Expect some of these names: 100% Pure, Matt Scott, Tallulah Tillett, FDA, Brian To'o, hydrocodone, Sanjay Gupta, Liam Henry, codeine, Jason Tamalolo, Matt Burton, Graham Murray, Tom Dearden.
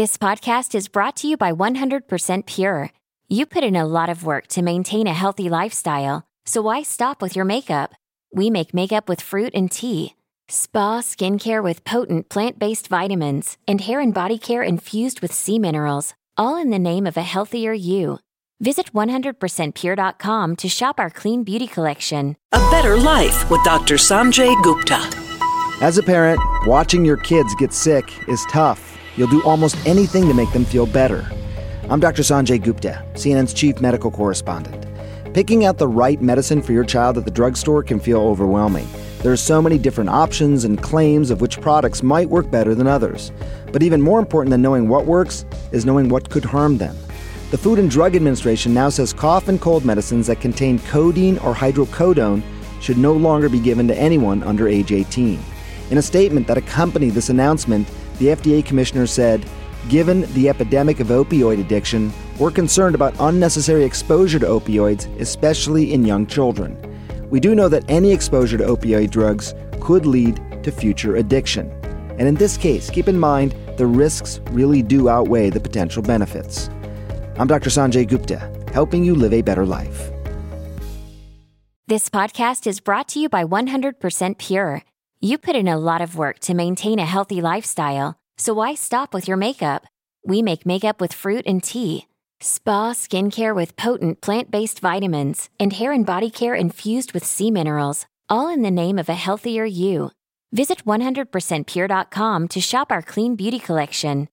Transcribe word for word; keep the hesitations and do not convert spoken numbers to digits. This podcast is brought to you by one hundred percent Pure. You put in a lot of work to maintain a healthy lifestyle, so why stop with your makeup? We make makeup with fruit and tea, spa skincare with potent plant-based vitamins, and hair and body care infused with sea minerals, all in the name of a healthier you. Visit one hundred percent pure dot com to shop our clean beauty collection. A Better Life with Doctor Sanjay Gupta. As a parent, watching your kids get sick is tough. You'll do almost anything to make them feel better. I'm Doctor Sanjay Gupta, C N N's chief medical correspondent. Picking out the right medicine for your child at the drugstore can feel overwhelming. There are so many different options and claims of which products might work better than others. But even more important than knowing what works is knowing what could harm them. The Food and Drug Administration now says cough and cold medicines that contain codeine or hydrocodone should no longer be given to anyone under age eighteen. In a statement that accompanied this announcement, the F D A commissioner said, "Given the epidemic of opioid addiction, we're concerned about unnecessary exposure to opioids, especially in young children. We do know that any exposure to opioid drugs could lead to future addiction. And in this case, keep in mind, the risks really do outweigh the potential benefits." I'm Doctor Sanjay Gupta, helping you live a better life. This podcast is brought to you by one hundred percent Pure. You put in a lot of work to maintain a healthy lifestyle, so why stop with your makeup? We make makeup with fruit and tea, spa skincare with potent plant-based vitamins, and hair and body care infused with sea minerals, all in the name of a healthier you. Visit one hundred percent pure dot com to shop our clean beauty collection.